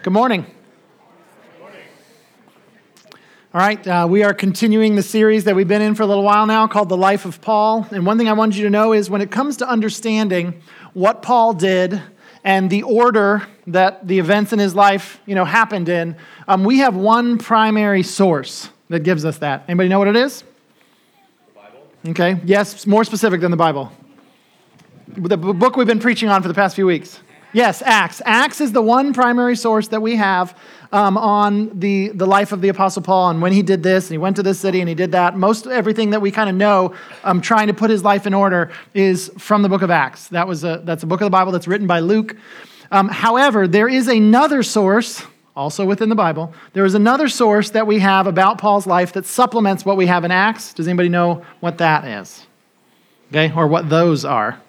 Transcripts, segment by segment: Good morning. Good morning. All right, we are continuing the series that we've been in for a little while now called The Life of Paul. And one thing I wanted you to know is when it comes to understanding what Paul did and the order that the events in his life, happened in, we have one primary source that gives us that. Anybody know what it is? The Bible. Okay, yes, more specific than the Bible. The book we've been preaching on for the past few weeks. Yes, Acts. Acts is the one primary source that we have on the life of the Apostle Paul and when he did this and he went to this city and he did that. Most everything that we kind of know trying to put his life in order is from the book of Acts. That's a book of the Bible that's written by Luke. However, there is another source, also within the Bible, there is another source that we have about Paul's life that supplements what we have in Acts. Does anybody know what that is? Okay, or what those are?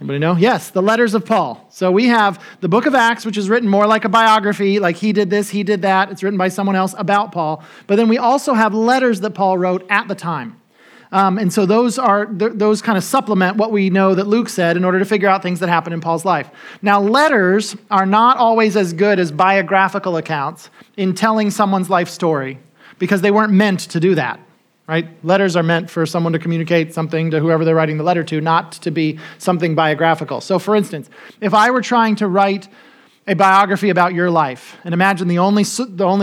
Anybody know? Yes, the letters of Paul. So we have the book of Acts, which is written more like a biography, like he did this, he did that. It's written by someone else about Paul. But then we also have letters that Paul wrote at the time. And so those kind of supplement what we know that Luke said in order to figure out things that happened in Paul's life. Now, letters are not always as good as biographical accounts in telling someone's life story because they weren't meant to do that. Right? Letters are meant for someone to communicate something to whoever they're writing the letter to, not to be something biographical. So for instance, if I were trying to write a biography about your life, and imagine the only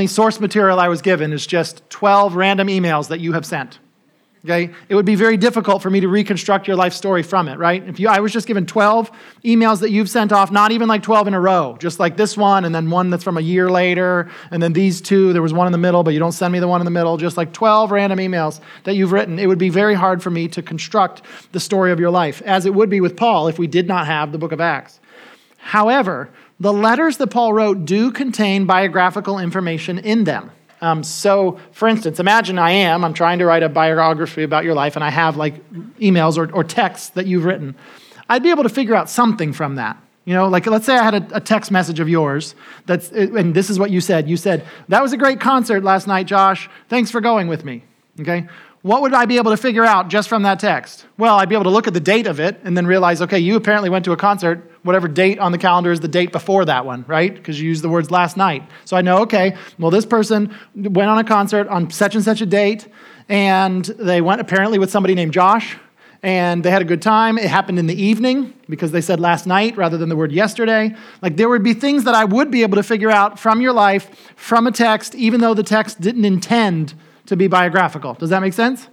source material I was given is just 12 random emails that you have sent, okay? It would be very difficult for me to reconstruct your life story from it, right? If I was just given 12 emails that you've sent off, not even like 12 in a row, just like this one, and then one that's from a year later, and then these two, there was one in the middle, but you don't send me the one in the middle, just like 12 random emails that you've written, it would be very hard for me to construct the story of your life, as it would be with Paul if we did not have the book of Acts. However, the letters that Paul wrote do contain biographical information in them. So, for instance, imagine I'm trying to write a biography about your life, and I have like emails or texts that you've written. I'd be able to figure out something from that. Like let's say I had a text message of yours, and this is what you said. You said, that was a great concert last night, Josh. Thanks for going with me, okay? What would I be able to figure out just from that text? Well, I'd be able to look at the date of it and then realize, okay, you apparently went to a concert. Whatever date on the calendar is the date before that one, right? Because you used the words last night. So I know, okay, well, this person went on a concert on such and such a date, and they went apparently with somebody named Josh, and they had a good time. It happened in the evening because they said last night rather than the word yesterday. Like there would be things that I would be able to figure out from your life, from a text, even though the text didn't intend to be biographical. Does that make sense?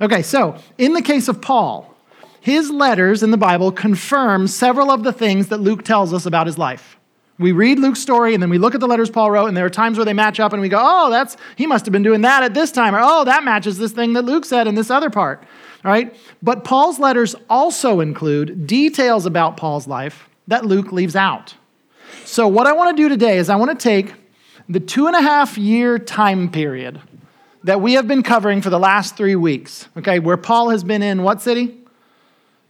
Okay, so in the case of Paul, his letters in the Bible confirm several of the things that Luke tells us about his life. We read Luke's story, and then we look at the letters Paul wrote, and there are times where they match up, and we go, oh, he must have been doing that at this time, or oh, that matches this thing that Luke said in this other part, all right? But Paul's letters also include details about Paul's life that Luke leaves out. So what I want to do today is I want to take the 2.5-year time period that we have been covering for the last 3 weeks, okay, where Paul has been in what city?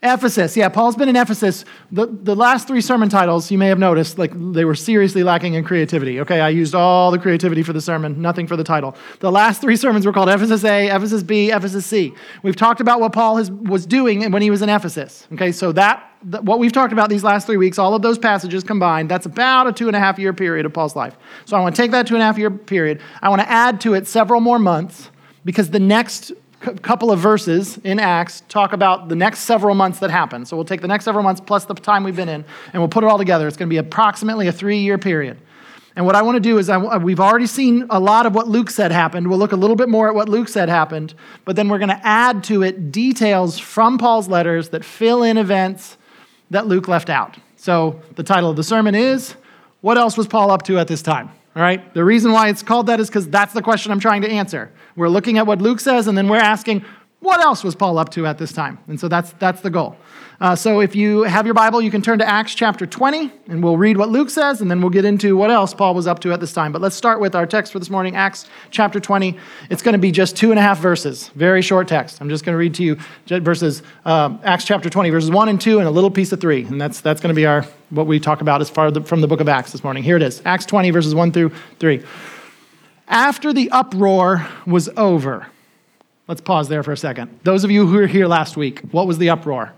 Ephesus. Yeah, Paul's been in Ephesus. The last 3 sermon titles, you may have noticed, like they were seriously lacking in creativity. Okay, I used all the creativity for the sermon, nothing for the title. The last 3 sermons were called Ephesus A, Ephesus B, Ephesus C. We've talked about what Paul was doing when he was in Ephesus. Okay, so what we've talked about these last 3 weeks, all of those passages combined, that's about a 2.5-year period of Paul's life. So I want to take that 2.5-year period. I want to add to it several more months because the next couple of verses in Acts talk about the next several months that happen. So we'll take the next several months plus the time we've been in, and we'll put it all together. It's going to be approximately a 3-year period. And what I want to do is we've already seen a lot of what Luke said happened. We'll look a little bit more at what Luke said happened, but then we're going to add to it details from Paul's letters that fill in events that Luke left out. So the title of the sermon is, What Else Was Paul Up To At This Time? All right, the reason why it's called that is because that's the question I'm trying to answer. We're looking at what Luke says, and then we're asking, what else was Paul up to at this time? And so that's the goal. So if you have your Bible, you can turn to Acts chapter 20, and we'll read what Luke says, and then we'll get into what else Paul was up to at this time. But let's start with our text for this morning, Acts chapter 20. It's going to be just 2.5 verses, very short text. I'm just going to read to you verses, Acts chapter 20, verses 1 and 2, and a little piece of 3. And that's going to be what we talk about as far from the book of Acts this morning. Here it is, Acts 20, verses 1 through 3. After the uproar was over. Let's pause there for a second. Those of you who were here last week, what was the uproar?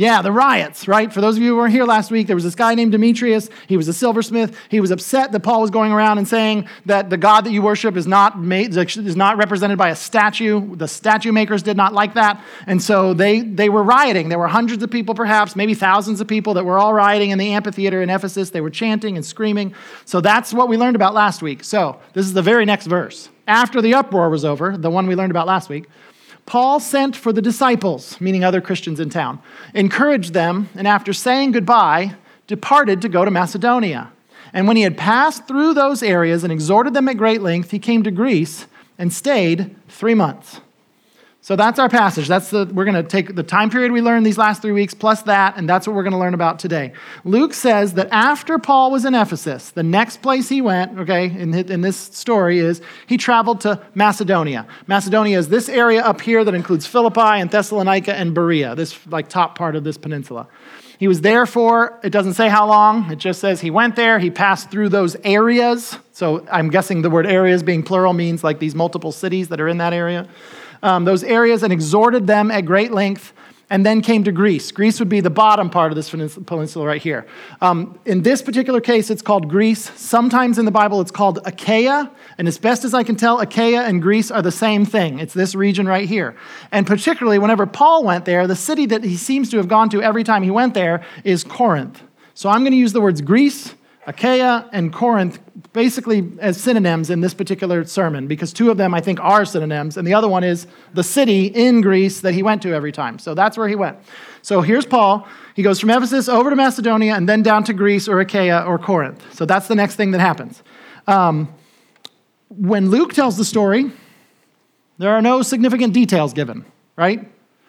Yeah, the riots, right? For those of you who weren't here last week, there was this guy named Demetrius. He was a silversmith. He was upset that Paul was going around and saying that the God that you worship is not represented by a statue. The statue makers did not like that. And so they were rioting. There were hundreds of people, perhaps, maybe thousands of people that were all rioting in the amphitheater in Ephesus. They were chanting and screaming. So that's what we learned about last week. So this is the very next verse. After the uproar was over, the one we learned about last week, Paul sent for the disciples, meaning other Christians in town, encouraged them, and after saying goodbye, departed to go to Macedonia. And when he had passed through those areas and exhorted them at great length, he came to Greece and stayed 3 months. So that's our passage. We're going to take the time period we learned these last 3 weeks plus that, and that's what we're going to learn about today. Luke says that after Paul was in Ephesus, the next place he went, in this story is he traveled to Macedonia. Macedonia is this area up here that includes Philippi and Thessalonica and Berea, this top part of this peninsula. He was there for, it doesn't say how long, it just says he went there, he passed through those areas. So I'm guessing the word areas being plural means like these multiple cities that are in that area. Those areas and exhorted them at great length, and then came to Greece. Greece would be the bottom part of this peninsula right here. In this particular case, it's called Greece. Sometimes in the Bible, it's called Achaia, and as best as I can tell, Achaia and Greece are the same thing. It's this region right here. And particularly whenever Paul went there, the city that he seems to have gone to every time he went there is Corinth. So I'm going to use the words Greece, Achaia, and Corinth basically as synonyms in this particular sermon, because two of them I think are synonyms, and the other one is the city in Greece that he went to every time. So that's where he went. So here's Paul. He goes from Ephesus over to Macedonia and then down to Greece or Achaia or Corinth. So that's the next thing that happens. When Luke tells the story, there are no significant details given, right?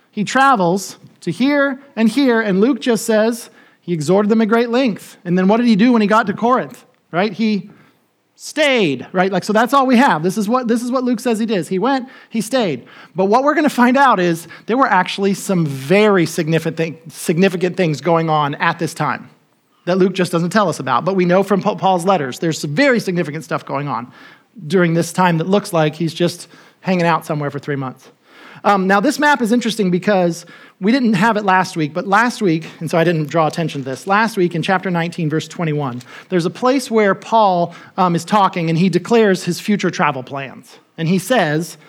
He travels to here, and Luke just says, he exhorted them at great length. And then what did he do when he got to Corinth? Right? He stayed, right? So that's all we have. This is what Luke says he did. He went, he stayed. But what we're going to find out is there were actually some very significant things going on at this time that Luke just doesn't tell us about. But we know from Paul's letters, there's some very significant stuff going on during this time that looks like he's just hanging out somewhere for 3 months. Now, this map is interesting because we didn't have it last week, but last week, and so I didn't draw attention to this, last week in chapter 19, verse 21, there's a place where Paul is talking and he declares his future travel plans. And he says,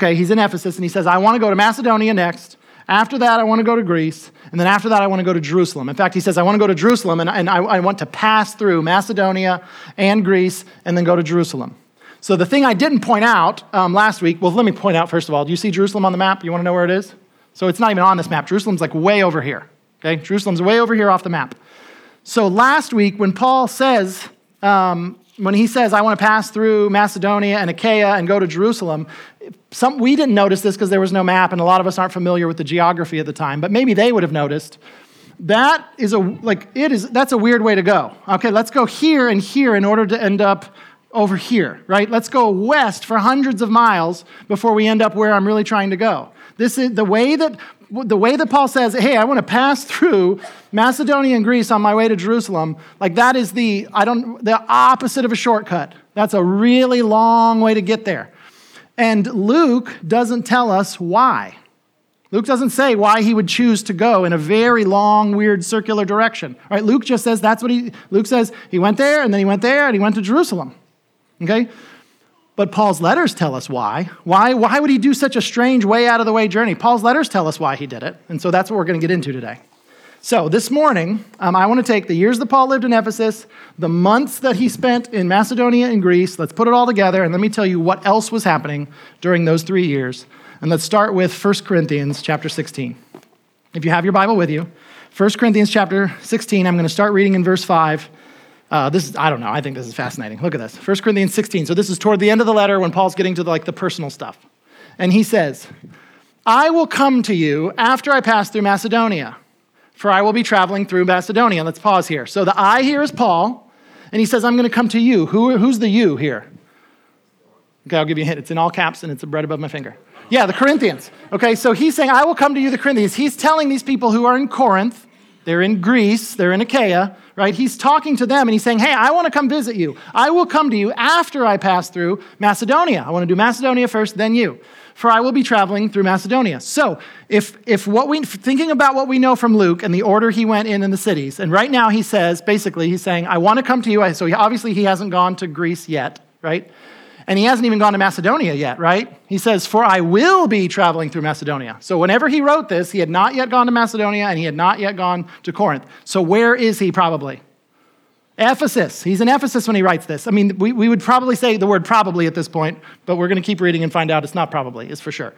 he's in Ephesus, and he says, I want to go to Macedonia next. After that, I want to go to Greece. And then after that, I want to go to Jerusalem. In fact, he says, I want to go to Jerusalem, and I want to pass through Macedonia and Greece and then go to Jerusalem. So the thing I didn't point out last week, well, let me point out first of all, do you see Jerusalem on the map? You want to know where it is? So it's not even on this map. Jerusalem's way over here, okay? Jerusalem's way over here off the map. So last week when Paul says, I want to pass through Macedonia and Achaia and go to Jerusalem, we didn't notice this because there was no map and a lot of us aren't familiar with the geography at the time, but maybe they would have noticed. That is that's a weird way to go. Okay, let's go here and here in order to end up over here, right? Let's go west for hundreds of miles before we end up where I'm really trying to go. This is the way that Paul says, hey, I want to pass through Macedonia and Greece on my way to Jerusalem. That is the opposite of a shortcut. That's a really long way to get there. And Luke doesn't tell us why. Luke doesn't say why he would choose to go in a very long, weird, circular direction. All right, Luke just says Luke says he went there and then he went there and he went to Jerusalem. Okay? But Paul's letters tell us why. Why would he do such a strange way out of the way journey? Paul's letters tell us why he did it. And so that's what we're going to get into today. So this morning, I want to take the years that Paul lived in Ephesus, the months that he spent in Macedonia and Greece. Let's put it all together and let me tell you what else was happening during those 3 years. And let's start with 1 Corinthians chapter 16. If you have your Bible with you, 1 Corinthians chapter 16, I'm going to start reading in verse 5. I think this is fascinating. Look at this. 1 Corinthians 16. So this is toward the end of the letter when Paul's getting to the personal stuff. And he says, I will come to you after I pass through Macedonia, for I will be traveling through Macedonia. Let's pause here. So the I here is Paul, and he says, I'm going to come to you. Who's the you here? Okay, I'll give you a hint. It's in all caps, and it's right above my finger. Yeah, the Corinthians. Okay, so he's saying, I will come to you, the Corinthians. He's telling these people who are in Corinth, they're in Greece, they're in Achaia, right? He's talking to them and he's saying, hey, I want to come visit you. I will come to you after I pass through Macedonia. I want to do Macedonia first, then you. for I will be traveling through Macedonia. So if what we thinking about what we know from Luke and the order he went in the cities, and right now he says, basically he's saying, I want to come to you. So obviously he hasn't gone to Greece yet, right? And he hasn't even gone to Macedonia yet, right? He says, for I will be traveling through Macedonia. So whenever he wrote this, he had not yet gone to Macedonia and he had not yet gone to Corinth. So where is he probably? Ephesus. He's in Ephesus when he writes this. I mean, we would probably say the word probably at this point, but we're going to keep reading and find out it's not probably, it's for sure.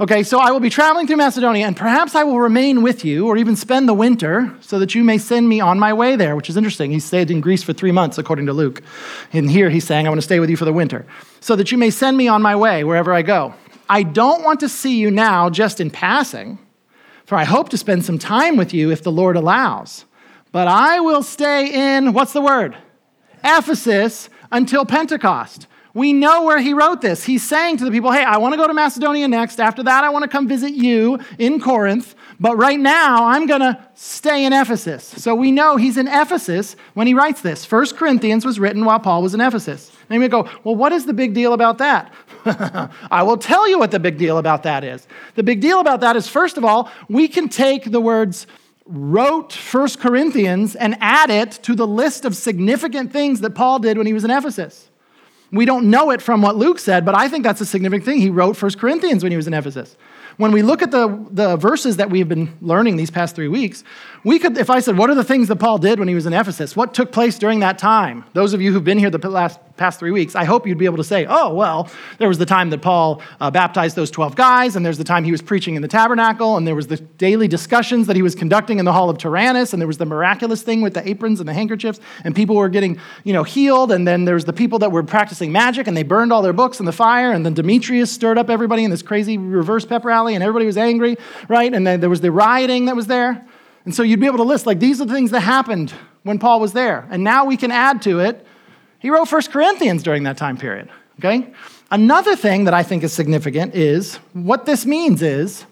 Okay, so I will be traveling through Macedonia, and perhaps I will remain with you or even spend the winter so that you may send me on my way there, which is interesting. He stayed in Greece for 3 months, according to Luke. And here he's saying, I want to stay with you for the winter so that you may send me on my way wherever I go. I don't want to see you now just in passing, for I hope to spend some time with you if the Lord allows. But I will stay in, what's the word? Ephesus until Pentecost. We know where he wrote this. He's saying to the people, hey, I want to go to Macedonia next. After that, I want to come visit you in Corinth. But right now, I'm going to stay in Ephesus. So we know he's in Ephesus when he writes this. 1 Corinthians was written while Paul was in Ephesus. And you go, well, what is the big deal about that? I will tell you what the big deal about that is. The big deal about that is, first of all, we can take the words wrote 1 Corinthians and add it to the list of significant things that Paul did when he was in Ephesus. We don't know it from what Luke said, but I think that's a significant thing. He wrote 1 Corinthians when he was in Ephesus. When we look at the verses that we've been learning these past 3 weeks, we could, if I said, what are the things that Paul did when he was in Ephesus? What took place during that time? Those of you who've been here the past 3 weeks, I hope you'd be able to say, oh, well, there was the time that Paul baptized those 12 guys, and there's the time he was preaching in the tabernacle, and there was the daily discussions that he was conducting in the hall of Tyrannus, and there was the miraculous thing with the aprons and the handkerchiefs, and people were getting, healed, and then there was the people that were practicing magic, and they burned all their books in the fire, and then Demetrius stirred up everybody in this crazy reverse pep rally, and everybody was angry, right? And then there was the rioting that was there. And so you'd be able to list, like, these are the things that happened when Paul was there. And now we can add to it, he wrote 1 Corinthians during that time period, okay? Another thing that I think is significant is, what this means is,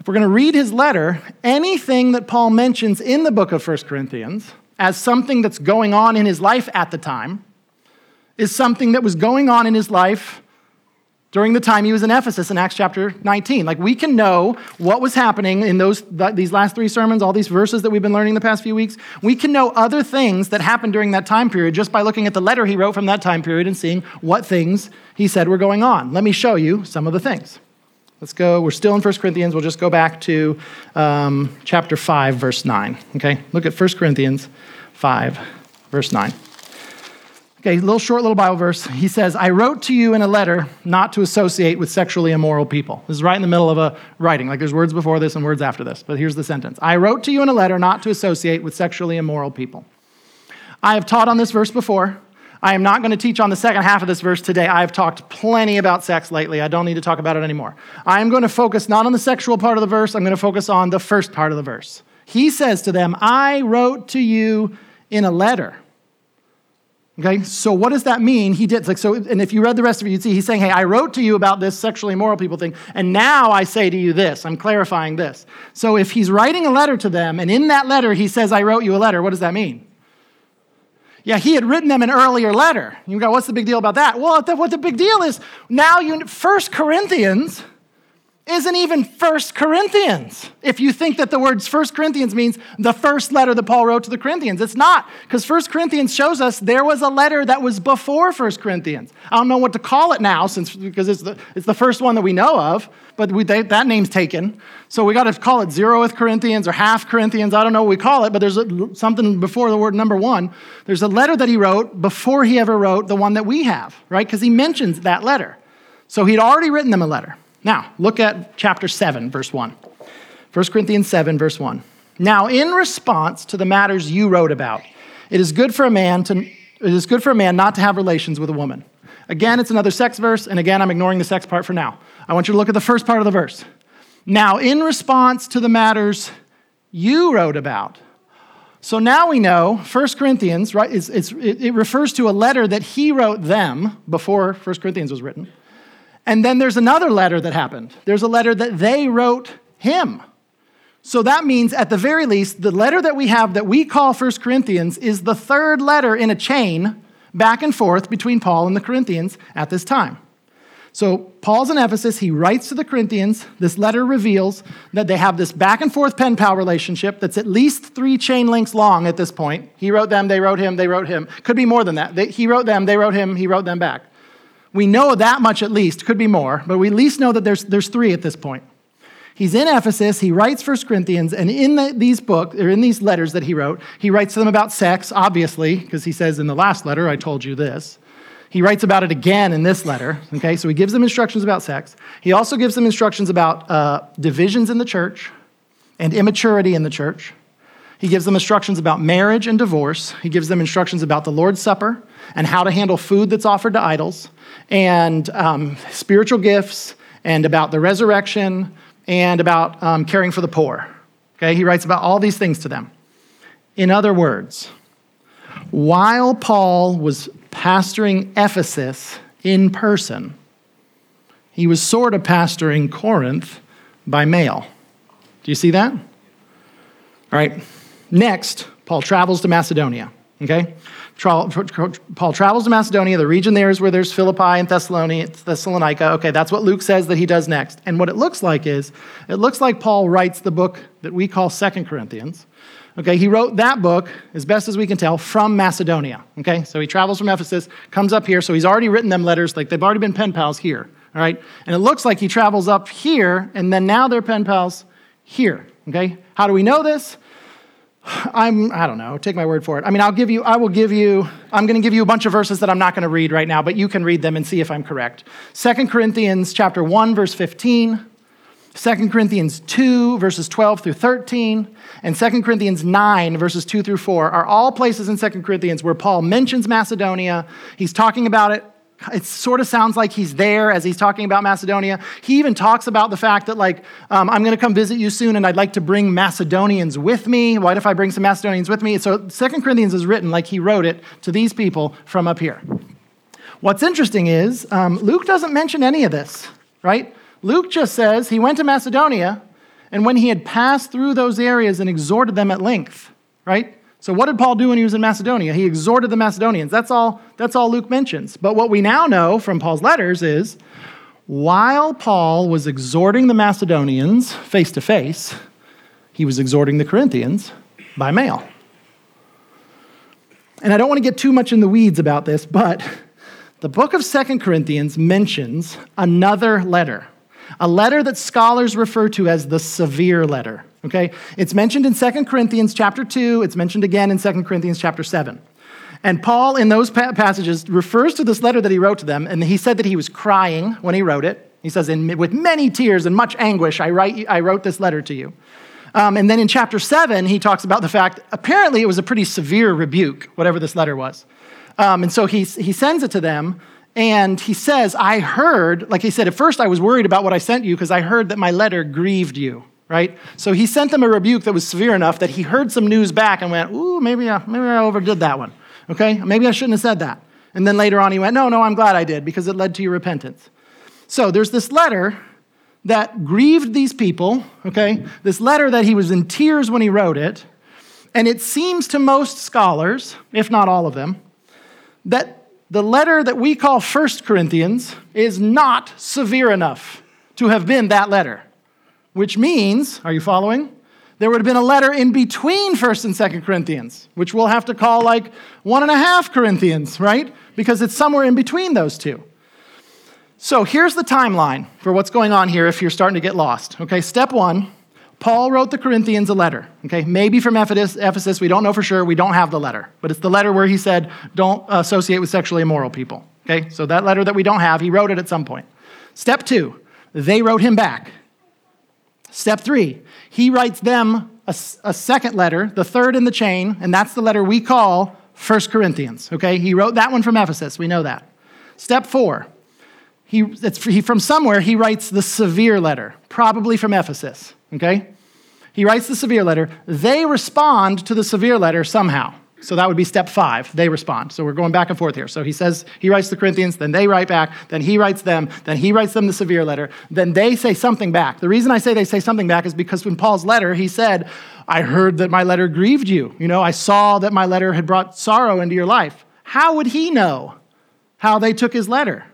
if we're going to read his letter, anything that Paul mentions in the book of 1 Corinthians as something that's going on in his life at the time is something that was going on in his life during the time he was in Ephesus in Acts chapter 19. Like, we can know what was happening in these last three sermons, all these verses that we've been learning the past few weeks. We can know other things that happened during that time period just by looking at the letter he wrote from that time period and seeing what things he said were going on. Let me show you some of the things. Let's go. We're still in 1 Corinthians. We'll just go back to chapter 5, verse 9. Okay, look at 1 Corinthians 5, verse 9. Okay, little Bible verse. He says, I wrote to you in a letter not to associate with sexually immoral people. This is right in the middle of a writing. Like, there's words before this and words after this, but here's the sentence. I wrote to you in a letter not to associate with sexually immoral people. I have taught on this verse before. I am not going to teach on the second half of this verse today. I have talked plenty about sex lately. I don't need to talk about it anymore. I am going to focus not on the sexual part of the verse. I'm going to focus on the first part of the verse. He says to them, I wrote to you in a letter. Okay, so what does that mean? He did, and if you read the rest of it, you'd see he's saying, hey, I wrote to you about this sexually immoral people thing, and now I say to you this, I'm clarifying this. So if he's writing a letter to them, and in that letter he says, I wrote you a letter, what does that mean? Yeah, he had written them an earlier letter. You go, what's the big deal about that? Well, what the big deal is, now 1 Corinthians isn't even 1 Corinthians. If you think that the words 1 Corinthians means the first letter that Paul wrote to the Corinthians, it's not, because 1 Corinthians shows us there was a letter that was before 1 Corinthians. I don't know what to call it now because it's the first one that we know of, but that name's taken. So we got to call it 0th Corinthians or half Corinthians. I don't know what we call it, but there's something before the word number one. There's a letter that he wrote before he ever wrote the one that we have, right? Because he mentions that letter. So he'd already written them a letter. Now, look at chapter 7, verse 1. 1 Corinthians 7, verse 1. Now, in response to the matters you wrote about, it is good for a man not to have relations with a woman. Again, it's another sex verse, and again, I'm ignoring the sex part for now. I want you to look at the first part of the verse. Now, in response to the matters you wrote about. So now we know 1 Corinthians, right? It refers to a letter that he wrote them before 1 Corinthians was written. And then there's another letter that happened. There's a letter that they wrote him. So that means, at the very least, the letter that we have that we call 1 Corinthians is the third letter in a chain back and forth between Paul and the Corinthians at this time. So Paul's in Ephesus. He writes to the Corinthians. This letter reveals that they have this back and forth pen pal relationship that's at least 3 chain links long at this point. He wrote them, they wrote him, they wrote him. Could be more than that. He wrote them, they wrote him, he wrote them back. We know that much at least. Could be more, but we at least know that there's 3 at this point. He's in Ephesus. He writes 1 Corinthians, and in these letters that he wrote, he writes to them about sex, obviously, because he says in the last letter, I told you this. He writes about it again in this letter, okay? So he gives them instructions about sex. He also gives them instructions about divisions in the church and immaturity in the church. He gives them instructions about marriage and divorce. He gives them instructions about the Lord's Supper and how to handle food that's offered to idols and spiritual gifts and about the resurrection and about caring for the poor, okay? He writes about all these things to them. In other words, while Paul was pastoring Ephesus in person, he was sort of pastoring Corinth by mail. Do you see that? All right. Next, Paul travels to Macedonia, okay? Paul travels to Macedonia. The region there is where there's Philippi and Thessalonica. Okay, that's what Luke says that he does next. And what it looks like is, it looks like Paul writes the book that we call 2 Corinthians. Okay, he wrote that book, as best as we can tell, from Macedonia, okay? So he travels from Ephesus, comes up here, so he's already written them letters, like they've already been pen pals here, all right? And it looks like he travels up here, and then now they're pen pals here, okay? How do we know this? I don't know, take my word for it. I mean, I'm gonna give you a bunch of verses that I'm not gonna read right now, but you can read them and see if I'm correct. 2 Corinthians chapter 1, verse 15. 2 Corinthians 2, verses 12 through 13, and 2 Corinthians 9, verses 2 through 4 are all places in 2 Corinthians where Paul mentions Macedonia. He's talking about it. It sort of sounds like he's there as he's talking about Macedonia. He even talks about the fact that, I'm going to come visit you soon, and I'd like to bring Macedonians with me. What if I bring some Macedonians with me? So 2 Corinthians is written like he wrote it to these people from up here. What's interesting is Luke doesn't mention any of this, right? Luke just says he went to Macedonia, and when he had passed through those areas and exhorted them at length, right? So what did Paul do when he was in Macedonia? He exhorted the Macedonians. That's all Luke mentions. But what we now know from Paul's letters is while Paul was exhorting the Macedonians face to face, he was exhorting the Corinthians by mail. And I don't want to get too much in the weeds about this, but the book of 2 Corinthians mentions another letter. A letter that scholars refer to as the severe letter, okay? It's mentioned in 2 Corinthians chapter 2. It's mentioned again in 2 Corinthians chapter 7. And Paul, in those passages, refers to this letter that he wrote to them, and he said that he was crying when he wrote it. He says, with many tears and much anguish, I wrote this letter to you. And then in chapter 7, he talks about the fact, apparently it was a pretty severe rebuke, whatever this letter was. And so he sends it to them, and he says, I heard, like he said, at first I was worried about what I sent you because I heard that my letter grieved you, right? So he sent them a rebuke that was severe enough that he heard some news back and went, ooh, maybe I overdid that one, okay? Maybe I shouldn't have said that. And then later on he went, no, I'm glad I did because it led to your repentance. So there's this letter that grieved these people, okay? This letter that he was in tears when he wrote it, and it seems to most scholars, if not all of them, that the letter that we call 1 Corinthians is not severe enough to have been that letter, which means, are you following? There would have been a letter in between 1 and 2 Corinthians, which we'll have to call 1.5 Corinthians, right? Because it's somewhere in between those two. So here's the timeline for what's going on here if you're starting to get lost. Okay, step 1, Paul wrote the Corinthians a letter, okay? Maybe from Ephesus, we don't know for sure, we don't have the letter, but it's the letter where he said, don't associate with sexually immoral people, okay? So that letter that we don't have, he wrote it at some point. Step 2, they wrote him back. Step 3, he writes them a second letter, the third in the chain, and that's the letter we call 1 Corinthians, okay? He wrote that one from Ephesus, we know that. Step 4, from somewhere, he writes the severe letter, probably from Ephesus. Okay? He writes the severe letter. They respond to the severe letter somehow. So that would be step 5. They respond. So we're going back and forth here. So he says, he writes the Corinthians, then they write back, then he writes them, then he writes them the severe letter, then they say something back. The reason I say they say something back is because in Paul's letter, he said, I heard that my letter grieved you. I saw that my letter had brought sorrow into your life. How would he know how they took his letter?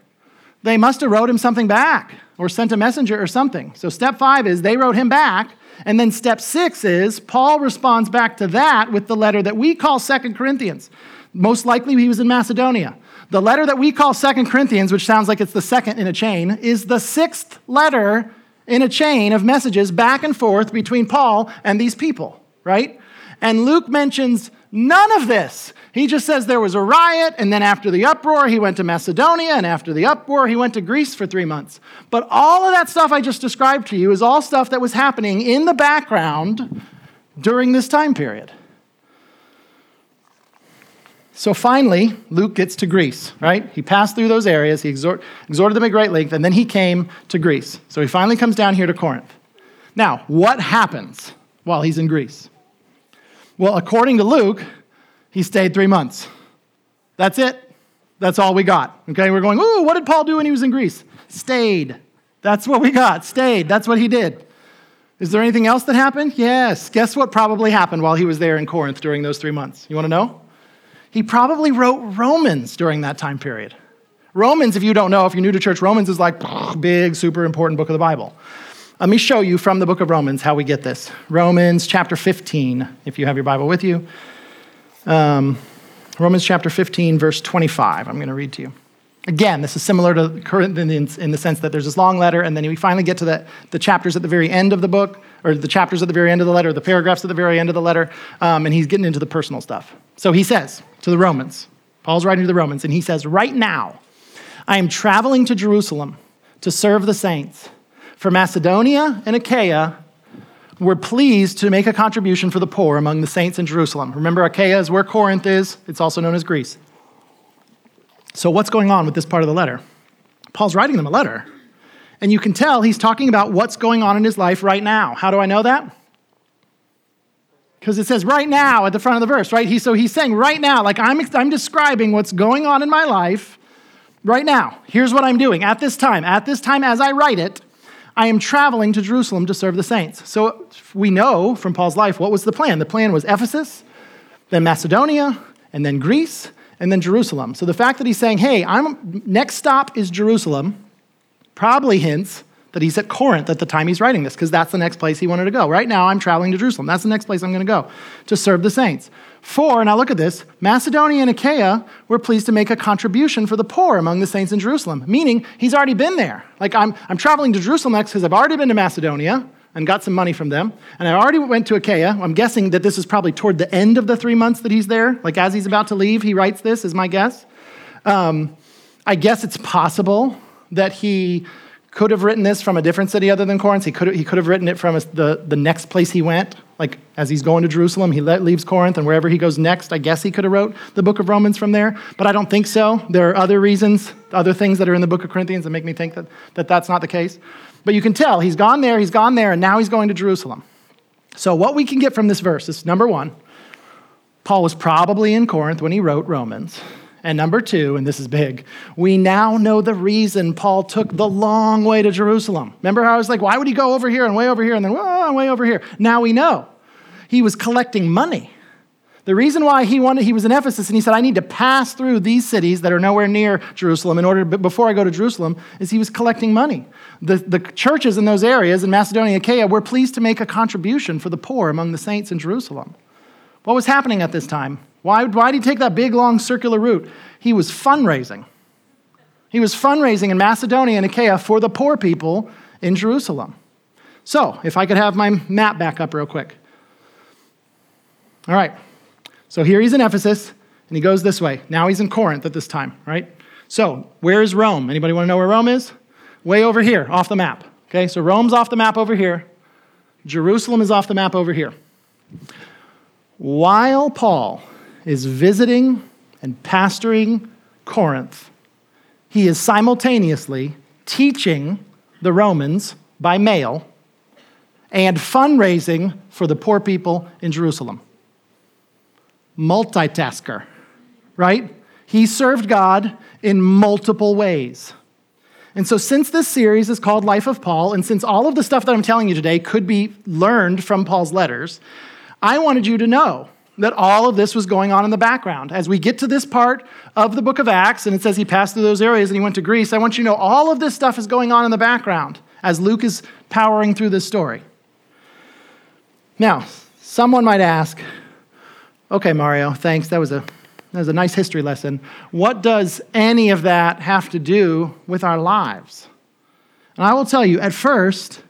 they must have wrote him something back or sent a messenger or something. So step 5 is they wrote him back. And then step 6 is Paul responds back to that with the letter that we call 2 Corinthians. Most likely he was in Macedonia. The letter that we call 2 Corinthians, which sounds like it's the second in a chain, is the 6th letter in a chain of messages back and forth between Paul and these people, right? And Luke mentions none of this. He just says there was a riot, and then after the uproar, he went to Macedonia, and after the uproar, he went to Greece for 3 months. But all of that stuff I just described to you is all stuff that was happening in the background during this time period. So finally, Luke gets to Greece, right? He passed through those areas, he exhorted them at great length, and then he came to Greece. So he finally comes down here to Corinth. Now, what happens while he's in Greece? Well, according to Luke, he stayed 3 months. That's it. That's all we got, okay? We're going, ooh, what did Paul do when he was in Greece? Stayed. That's what we got, stayed. That's what he did. Is there anything else that happened? Yes. Guess what probably happened while he was there in Corinth during those 3 months? You want to know? He probably wrote Romans during that time period. Romans, if you don't know, if you're new to church, Romans is like big, super important book of the Bible. Let me show you from the book of Romans how we get this. Romans chapter 15, if you have your Bible with you. Romans chapter 15, verse 25, I'm going to read to you. Again, this is similar to Corinthians in the sense that there's this long letter, and then we finally get to the chapters at the very end of the book, or the chapters at the very end of the letter, the paragraphs at the very end of the letter, and he's getting into the personal stuff. So he says to the Romans, Paul's writing to the Romans, and he says, right now, I am traveling to Jerusalem to serve the saints. For Macedonia and Achaia were pleased to make a contribution for the poor among the saints in Jerusalem. Remember, Achaia is where Corinth is. It's also known as Greece. So what's going on with this part of the letter? Paul's writing them a letter. And you can tell he's talking about what's going on in his life right now. How do I know that? Because it says right now at the front of the verse, right? So he's saying right now, like I'm describing what's going on in my life right now. Here's what I'm doing at this time. At this time as I write it, I am traveling to Jerusalem to serve the saints. So we know from Paul's life, what was the plan? The plan was Ephesus, then Macedonia, and then Greece, and then Jerusalem. So the fact that he's saying, hey, next stop is Jerusalem, probably hints that he's at Corinth at the time he's writing this, because that's the next place he wanted to go. Right now, I'm traveling to Jerusalem. That's the next place I'm going to go to serve the saints. For, now look at this, Macedonia and Achaia were pleased to make a contribution for the poor among the saints in Jerusalem, meaning he's already been there. Like I'm traveling to Jerusalem next because I've already been to Macedonia and got some money from them, and I already went to Achaia. I'm guessing that this is probably toward the end of the 3 months that he's there. Like as he's about to leave, he writes this, is my guess. I guess it's possible that he could have written this from a different city other than Corinth. He could have written it from the next place he went. Like as he's going to Jerusalem, he leaves Corinth, and wherever he goes next, I guess he could have wrote the book of Romans from there, but I don't think so. There are other reasons, other things that are in the book of Corinthians that make me think that that's not the case. But you can tell he's gone there, and now he's going to Jerusalem. So what we can get from this verse is, number one, Paul was probably in Corinth when he wrote Romans. And number two, and this is big, we now know the reason Paul took the long way to Jerusalem. Remember how I was like, why would he go over here and way over here and then way over here? Now we know. He was collecting money. The reason why he was in Ephesus and he said, I need to pass through these cities that are nowhere near Jerusalem before I go to Jerusalem, is he was collecting money. The churches in those areas in Macedonia and Achaia were pleased to make a contribution for the poor among the saints in Jerusalem. What was happening at this time? Why did he take that big, long, circular route? He was fundraising. He was fundraising in Macedonia and Achaia for the poor people in Jerusalem. So, if I could have my map back up real quick. All right. So here he's in Ephesus, and he goes this way. Now he's in Corinth at this time, right? So, where is Rome? Anybody want to know where Rome is? Way over here, off the map. Okay, so Rome's off the map over here. Jerusalem is off the map over here. While Paul is visiting and pastoring Corinth, he is simultaneously teaching the Romans by mail and fundraising for the poor people in Jerusalem. Multitasker, right? He served God in multiple ways. And so since this series is called Life of Paul, and since all of the stuff that I'm telling you today could be learned from Paul's letters, I wanted you to know that all of this was going on in the background. As we get to this part of the book of Acts, and it says he passed through those areas and he went to Greece, I want you to know all of this stuff is going on in the background as Luke is powering through this story. Now, someone might ask, okay, Mario, thanks, that was a nice history lesson. What does any of that have to do with our lives? And I will tell you, at first,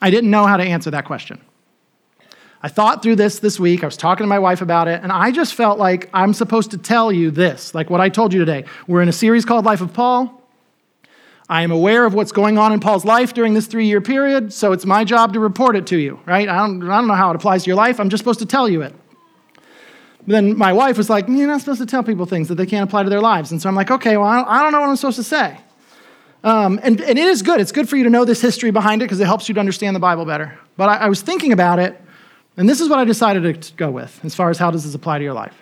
I didn't know how to answer that question. I thought through this week. I was talking to my wife about it, and I just felt like I'm supposed to tell you this, like what I told you today. We're in a series called Life of Paul. I am aware of what's going on in Paul's life during this 3-year period, so it's my job to report it to you, right? I don't know how it applies to your life. I'm just supposed to tell you it. But then my wife was like, you're not supposed to tell people things that they can't apply to their lives. And so I'm like, okay, well, I don't know what I'm supposed to say. And it is good. It's good for you to know this history behind it because it helps you to understand the Bible better. But I was thinking about it, and this is what I decided to go with as far as how does this apply to your life.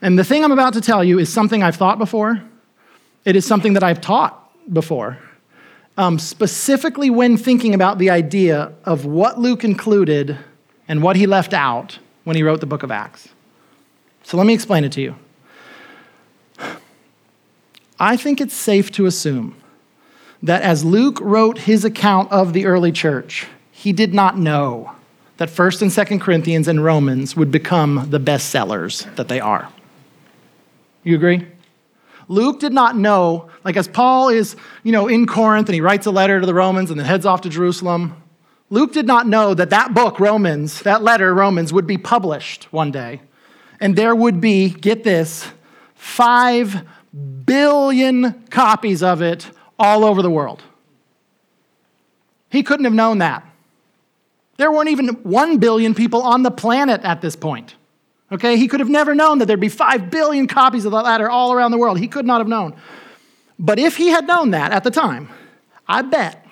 And the thing I'm about to tell you is something I've thought before. It is something that I've taught before, specifically when thinking about the idea of what Luke included and what he left out when he wrote the book of Acts. So let me explain it to you. I think it's safe to assume that as Luke wrote his account of the early church, he did not know that 1 and 2 Corinthians and Romans would become the bestsellers that they are. You agree? Luke did not know, like as Paul is, in Corinth and he writes a letter to the Romans and then heads off to Jerusalem, Luke did not know that book, Romans, that letter, Romans, would be published one day. And there would be, get this, 5 billion copies of it all over the world. He couldn't have known that. There weren't even 1 billion people on the planet at this point. Okay, he could have never known that there'd be 5 billion copies of the letter all around the world. He could not have known. But if he had known that at the time, I bet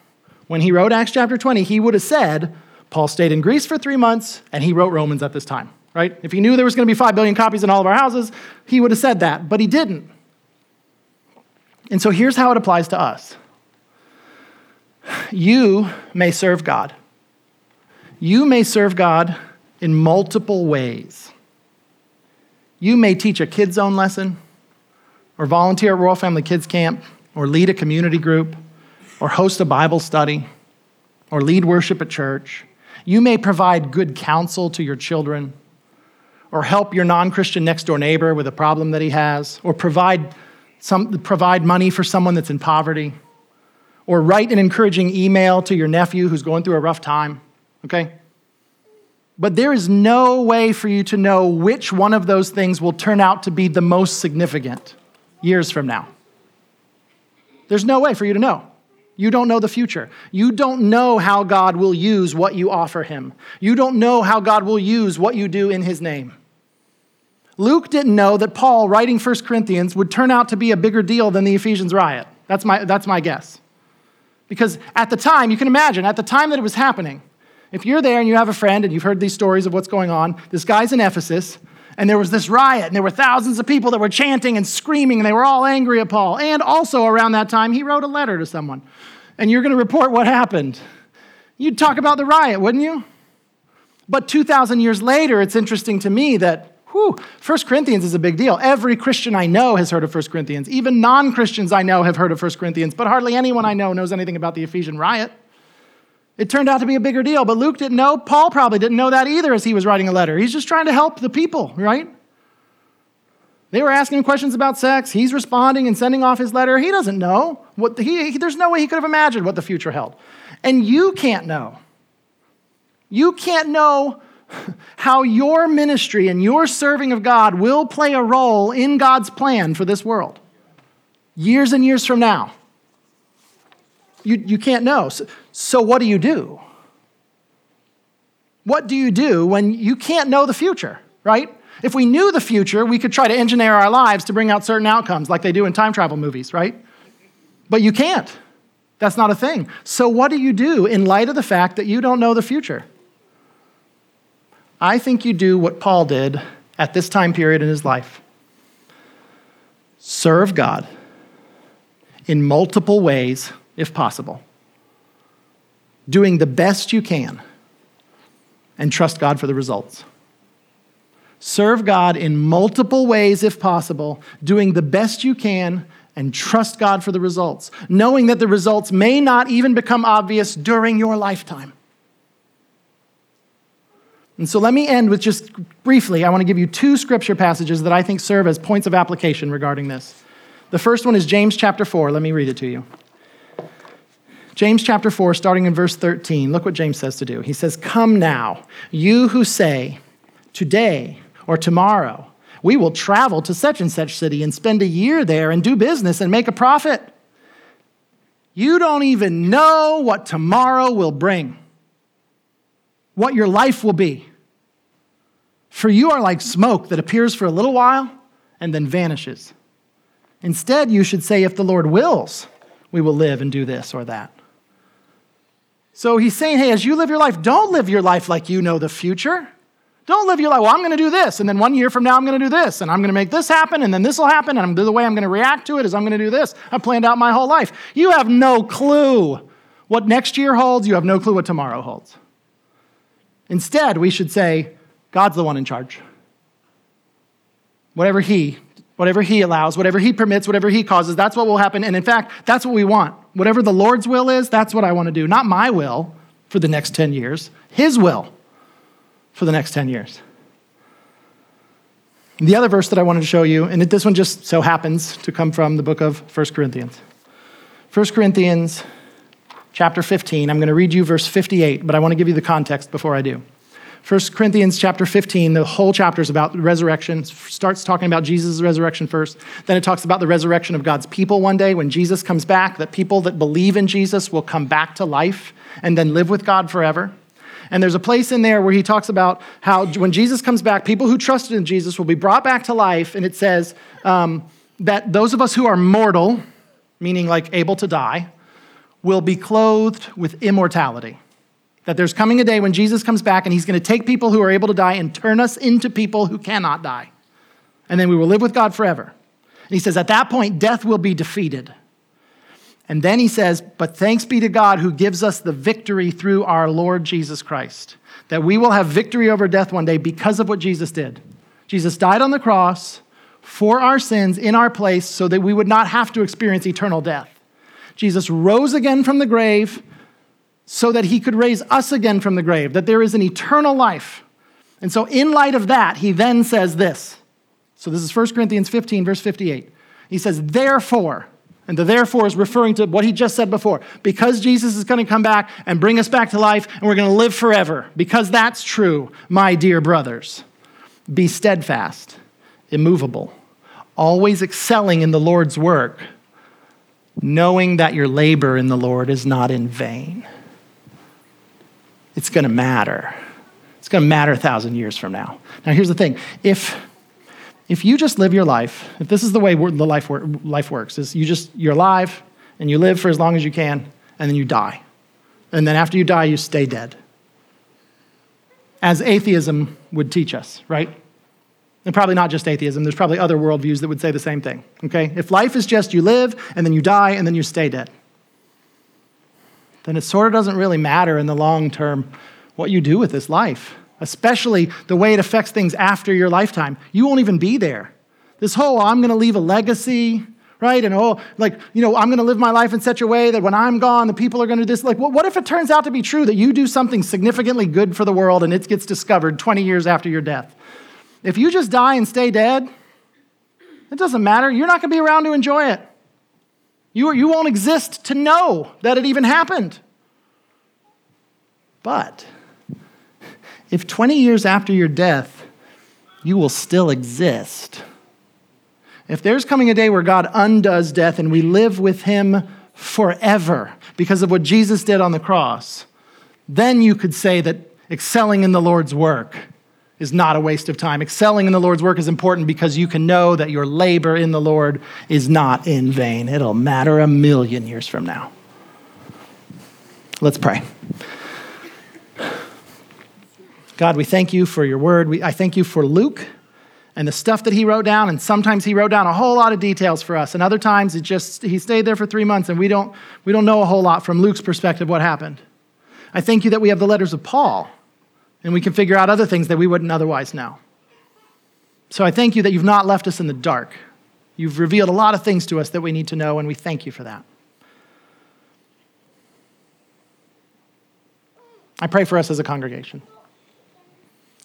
when he wrote Acts chapter 20, he would have said, Paul stayed in Greece for 3 months and he wrote Romans at this time, right? If he knew there was going to be 5 billion copies in all of our houses, he would have said that, but he didn't. And so here's how it applies to us. You may serve God. You may serve God in multiple ways. You may teach a kid's own lesson, or volunteer at Royal Family Kids Camp, or lead a community group, or host a Bible study, or lead worship at church. You may provide good counsel to your children, or help your non-Christian next-door neighbor with a problem that he has, or provide money for someone that's in poverty, or write an encouraging email to your nephew who's going through a rough time, okay? But there is no way for you to know which one of those things will turn out to be the most significant years from now. There's no way for you to know. You don't know the future. You don't know how God will use what you offer him. You don't know how God will use what you do in his name. Luke didn't know that Paul writing 1 Corinthians would turn out to be a bigger deal than the Ephesians riot. That's my guess. Because at the time, you can imagine, at the time that it was happening, if you're there and you have a friend and you've heard these stories of what's going on, this guy's in Ephesus, and there was this riot, and there were thousands of people that were chanting and screaming, and they were all angry at Paul. And also around that time, he wrote a letter to someone. And you're going to report what happened. You'd talk about the riot, wouldn't you? But 2,000 years later, it's interesting to me that, 1 Corinthians is a big deal. Every Christian I know has heard of 1 Corinthians. Even non-Christians I know have heard of 1 Corinthians, but hardly anyone I know knows anything about the Ephesian riot. It turned out to be a bigger deal, but Luke didn't know. Paul probably didn't know that either as he was writing a letter. He's just trying to help the people, right? They were asking him questions about sex. He's responding and sending off his letter. He doesn't know. There's no way he could have imagined what the future held. And you can't know. You can't know how your ministry and your serving of God will play a role in God's plan for this world years and years from now. You can't know. So what do you do? What do you do when you can't know the future, right? If we knew the future, we could try to engineer our lives to bring out certain outcomes like they do in time travel movies, right? But you can't. That's not a thing. So what do you do in light of the fact that you don't know the future? I think you do what Paul did at this time period in his life. Serve God in multiple ways if possible, doing the best you can, and trust God for the results. Serve God in multiple ways if possible, doing the best you can, and trust God for the results, knowing that the results may not even become obvious during your lifetime. And so let me end with just briefly, I want to give you two scripture passages that I think serve as points of application regarding this. The first one is James chapter 4. Let me read it to you. James chapter 4, starting in verse 13. Look what James says to do. He says, "Come now, you who say, today or tomorrow, we will travel to such and such city and spend a year there and do business and make a profit. You don't even know what tomorrow will bring, what your life will be. For you are like smoke that appears for a little while and then vanishes. Instead, you should say, if the Lord wills, we will live and do this or that." So he's saying, hey, as you live your life, don't live your life like you know the future. Don't live your life, well, I'm going to do this, and then 1 year from now, I'm going to do this, and I'm going to make this happen, and then this will happen, and the way I'm going to react to it is I'm going to do this. I've planned out my whole life. You have no clue what next year holds. You have no clue what tomorrow holds. Instead, we should say, God's the one in charge. Whatever he allows, whatever he permits, whatever he causes, that's what will happen. And in fact, that's what we want. Whatever the Lord's will is, that's what I want to do. Not my will for the next 10 years, his will for the next 10 years. And the other verse that I wanted to show you, and this one just so happens to come from the book of 1 Corinthians. 1 Corinthians chapter 15. I'm going to read you verse 58, but I want to give you the context before I do. 1 Corinthians chapter 15, the whole chapter is about resurrection. It starts talking about Jesus' resurrection first. Then it talks about the resurrection of God's people one day when Jesus comes back, that people that believe in Jesus will come back to life and then live with God forever. And there's a place in there where he talks about how when Jesus comes back, people who trusted in Jesus will be brought back to life. And it says that those of us who are mortal, meaning like able to die, will be clothed with immortality. That there's coming a day when Jesus comes back and he's going to take people who are able to die and turn us into people who cannot die. And then we will live with God forever. And he says, at that point, death will be defeated. And then he says, but thanks be to God who gives us the victory through our Lord Jesus Christ, that we will have victory over death one day because of what Jesus did. Jesus died on the cross for our sins in our place so that we would not have to experience eternal death. Jesus rose again from the grave so that he could raise us again from the grave, that there is an eternal life. And so in light of that, he then says this. So this is 1 Corinthians 15, verse 58. He says, therefore, and the therefore is referring to what he just said before. Because Jesus is going to come back and bring us back to life and we're going to live forever. Because that's true, my dear brothers. Be steadfast, immovable, always excelling in the Lord's work, knowing that your labor in the Lord is not in vain. It's going to matter. It's going to matter 1,000 years from now. Now, here's the thing. If you just live your life, if this is the way life works, is you're alive and you live for as long as you can, and then you die. And then after you die, you stay dead. As atheism would teach us, right? And probably not just atheism. There's probably other worldviews that would say the same thing, okay? If life is just you live, and then you die, and then you stay dead, then it sort of doesn't really matter in the long term what you do with this life, especially the way it affects things after your lifetime. You won't even be there. This whole, I'm going to leave a legacy, right? And I'm going to live my life in such a way that when I'm gone, the people are going to do this. Like, what if it turns out to be true that you do something significantly good for the world and it gets discovered 20 years after your death? If you just die and stay dead, it doesn't matter. You're not going to be around to enjoy it. You won't exist to know that it even happened. But if 20 years after your death, you will still exist. If there's coming a day where God undoes death and we live with him forever because of what Jesus did on the cross, then you could say that excelling in the Lord's work is not a waste of time. Excelling in the Lord's work is important because you can know that your labor in the Lord is not in vain. It'll matter 1,000,000 years from now. Let's pray. God, we thank you for your word. I thank you for Luke and the stuff that he wrote down. And sometimes he wrote down a whole lot of details for us. And other times he stayed there for 3 months and we don't know a whole lot from Luke's perspective what happened. I thank you that we have the letters of Paul and we can figure out other things that we wouldn't otherwise know. So I thank you that you've not left us in the dark. You've revealed a lot of things to us that we need to know, and we thank you for that. I pray for us as a congregation.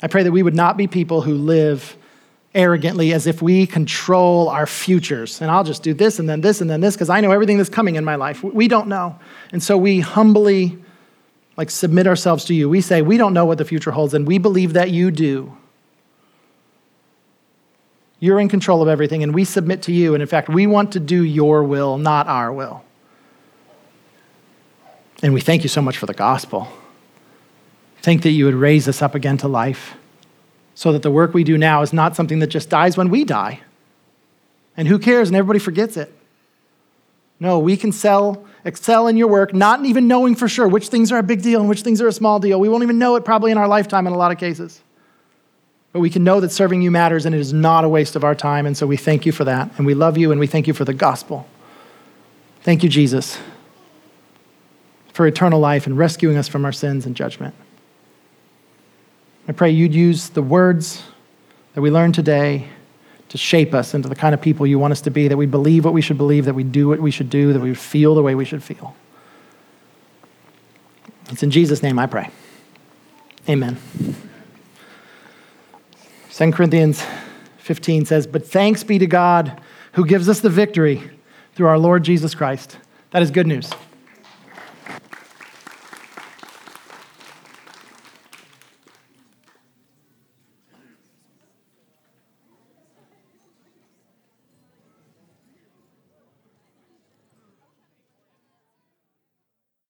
I pray that we would not be people who live arrogantly as if we control our futures. And I'll just do this and then this and then this because I know everything that's coming in my life. We don't know. And so we humbly submit ourselves to you. We say, we don't know what the future holds, and we believe that you do. You're in control of everything, and we submit to you. And in fact, we want to do your will, not our will. And we thank you so much for the gospel. Thank that you would raise us up again to life so that the work we do now is not something that just dies when we die. And who cares? And everybody forgets it. No, we can excel in your work, not even knowing for sure which things are a big deal and which things are a small deal. We won't even know it probably in our lifetime in a lot of cases. But we can know that serving you matters, and it is not a waste of our time. And so we thank you for that. And we love you, and we thank you for the gospel. Thank you, Jesus, for eternal life and rescuing us from our sins and judgment. I pray you'd use the words that we learned today to shape us into the kind of people you want us to be, that we believe what we should believe, that we do what we should do, that we feel the way we should feel. It's in Jesus' name I pray. Amen. 2 Corinthians 15 says, "But thanks be to God who gives us the victory through our Lord Jesus Christ." That is good news.